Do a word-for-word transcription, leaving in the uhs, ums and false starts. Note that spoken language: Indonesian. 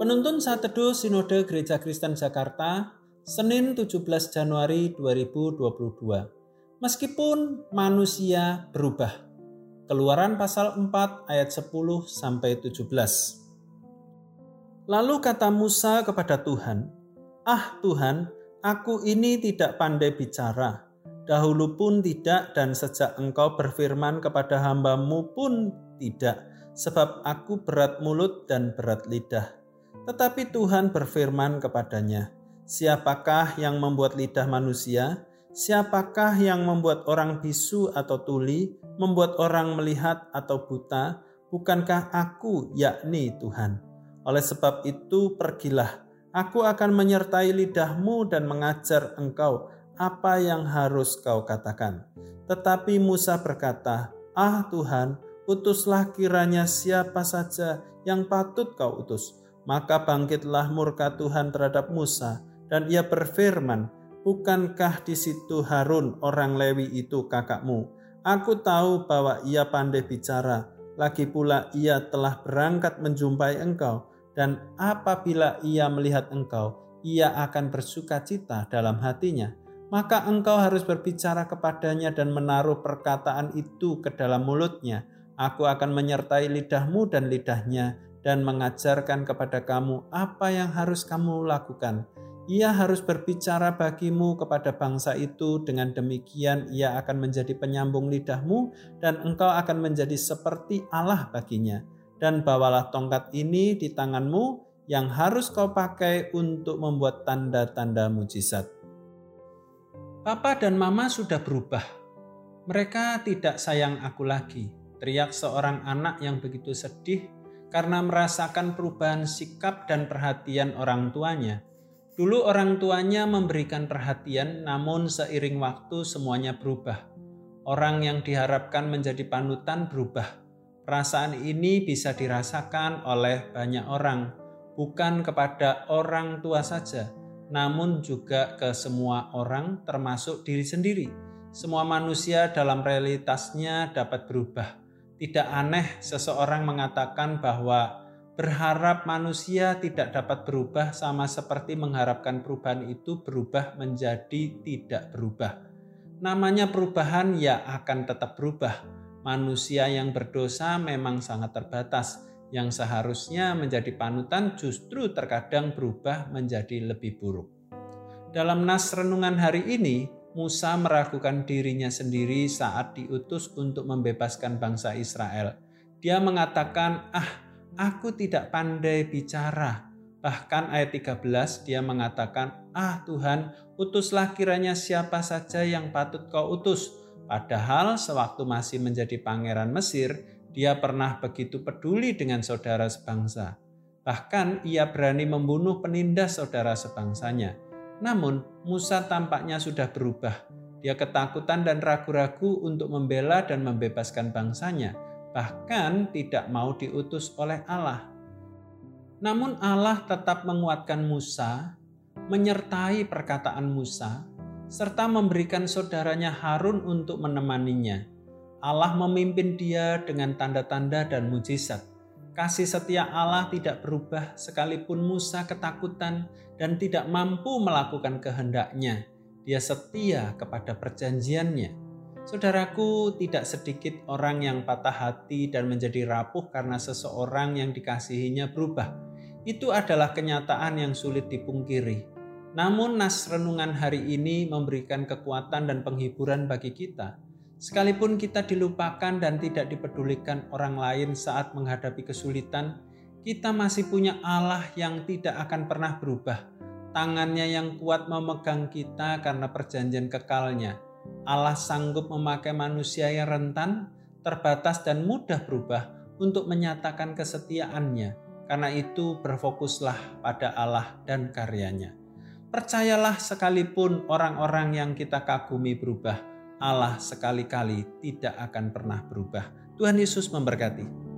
Penuntun Saat Teduh Sinode Gereja Kristen Jakarta, Senin tujuh belas Januari dua ribu dua puluh dua. Meskipun manusia berubah. Keluaran pasal empat ayat sepuluh sampai tujuh belas. Lalu kata Musa kepada Tuhan, "Ah Tuhan, aku ini tidak pandai bicara. Dahulu pun tidak dan sejak engkau berfirman kepada hamba-Mu pun tidak, sebab aku berat mulut dan berat lidah." Tetapi Tuhan berfirman kepadanya, "Siapakah yang membuat lidah manusia? Siapakah yang membuat orang bisu atau tuli, membuat orang melihat atau buta? Bukankah aku, yakni Tuhan? Oleh sebab itu pergilah, aku akan menyertai lidahmu dan mengajar engkau apa yang harus kau katakan." Tetapi Musa berkata, "Ah Tuhan, utuslah kiranya siapa saja yang patut kau utus." Maka bangkitlah murka Tuhan terhadap Musa, dan ia berfirman, "Bukankah di situ Harun orang Lewi itu kakakmu? Aku tahu bahwa ia pandai bicara, lagi pula ia telah berangkat menjumpai engkau, dan apabila ia melihat engkau, ia akan bersuka cita dalam hatinya. Maka engkau harus berbicara kepadanya dan menaruh perkataan itu ke dalam mulutnya. Aku akan menyertai lidahmu dan lidahnya, dan mengajarkan kepada kamu apa yang harus kamu lakukan. Ia harus berbicara bagimu kepada bangsa itu, dengan demikian ia akan menjadi penyambung lidahmu, dan engkau akan menjadi seperti Allah baginya. Dan bawalah tongkat ini di tanganmu, yang harus kau pakai untuk membuat tanda-tanda mujizat." Papa dan Mama sudah berubah. "Mereka tidak sayang aku lagi," teriak seorang anak yang begitu sedih karena merasakan perubahan sikap dan perhatian orang tuanya. Dulu orang tuanya memberikan perhatian, namun seiring waktu semuanya berubah. Orang yang diharapkan menjadi panutan berubah. Perasaan ini bisa dirasakan oleh banyak orang, bukan kepada orang tua saja, namun juga ke semua orang termasuk diri sendiri. Semua manusia dalam realitasnya dapat berubah. Tidak aneh seseorang mengatakan bahwa berharap manusia tidak dapat berubah sama seperti mengharapkan perubahan itu berubah menjadi tidak berubah. Namanya perubahan ya akan tetap berubah. Manusia yang berdosa memang sangat terbatas. Yang seharusnya menjadi panutan justru terkadang berubah menjadi lebih buruk. Dalam nas renungan hari ini, Musa meragukan dirinya sendiri saat diutus untuk membebaskan bangsa Israel. Dia mengatakan, "Ah, aku tidak pandai bicara." Bahkan ayat tiga belas dia mengatakan, "Ah Tuhan, utuslah kiranya siapa saja yang patut kau utus." Padahal sewaktu masih menjadi pangeran Mesir, dia pernah begitu peduli dengan saudara sebangsa. Bahkan ia berani membunuh penindas saudara sebangsanya. Namun, Musa tampaknya sudah berubah. Dia ketakutan dan ragu-ragu untuk membela dan membebaskan bangsanya, bahkan tidak mau diutus oleh Allah. Namun Allah tetap menguatkan Musa, menyertai perkataan Musa, serta memberikan saudaranya Harun untuk menemaninya. Allah memimpin dia dengan tanda-tanda dan mujizat. Kasih setia Allah tidak berubah sekalipun Musa ketakutan dan tidak mampu melakukan kehendaknya. Dia setia kepada perjanjiannya. Saudaraku, tidak sedikit orang yang patah hati dan menjadi rapuh karena seseorang yang dikasihinya berubah. Itu adalah kenyataan yang sulit dipungkiri. Namun nas renungan hari ini memberikan kekuatan dan penghiburan bagi kita. Sekalipun kita dilupakan dan tidak dipedulikan orang lain saat menghadapi kesulitan, kita masih punya Allah yang tidak akan pernah berubah. Tangannya yang kuat memegang kita karena perjanjian kekalnya. Allah sanggup memakai manusia yang rentan, terbatas dan mudah berubah untuk menyatakan kesetiaannya. Karena itu berfokuslah pada Allah dan karyanya. Percayalah sekalipun orang-orang yang kita kagumi berubah, Allah sekali-kali tidak akan pernah berubah. Tuhan Yesus memberkati.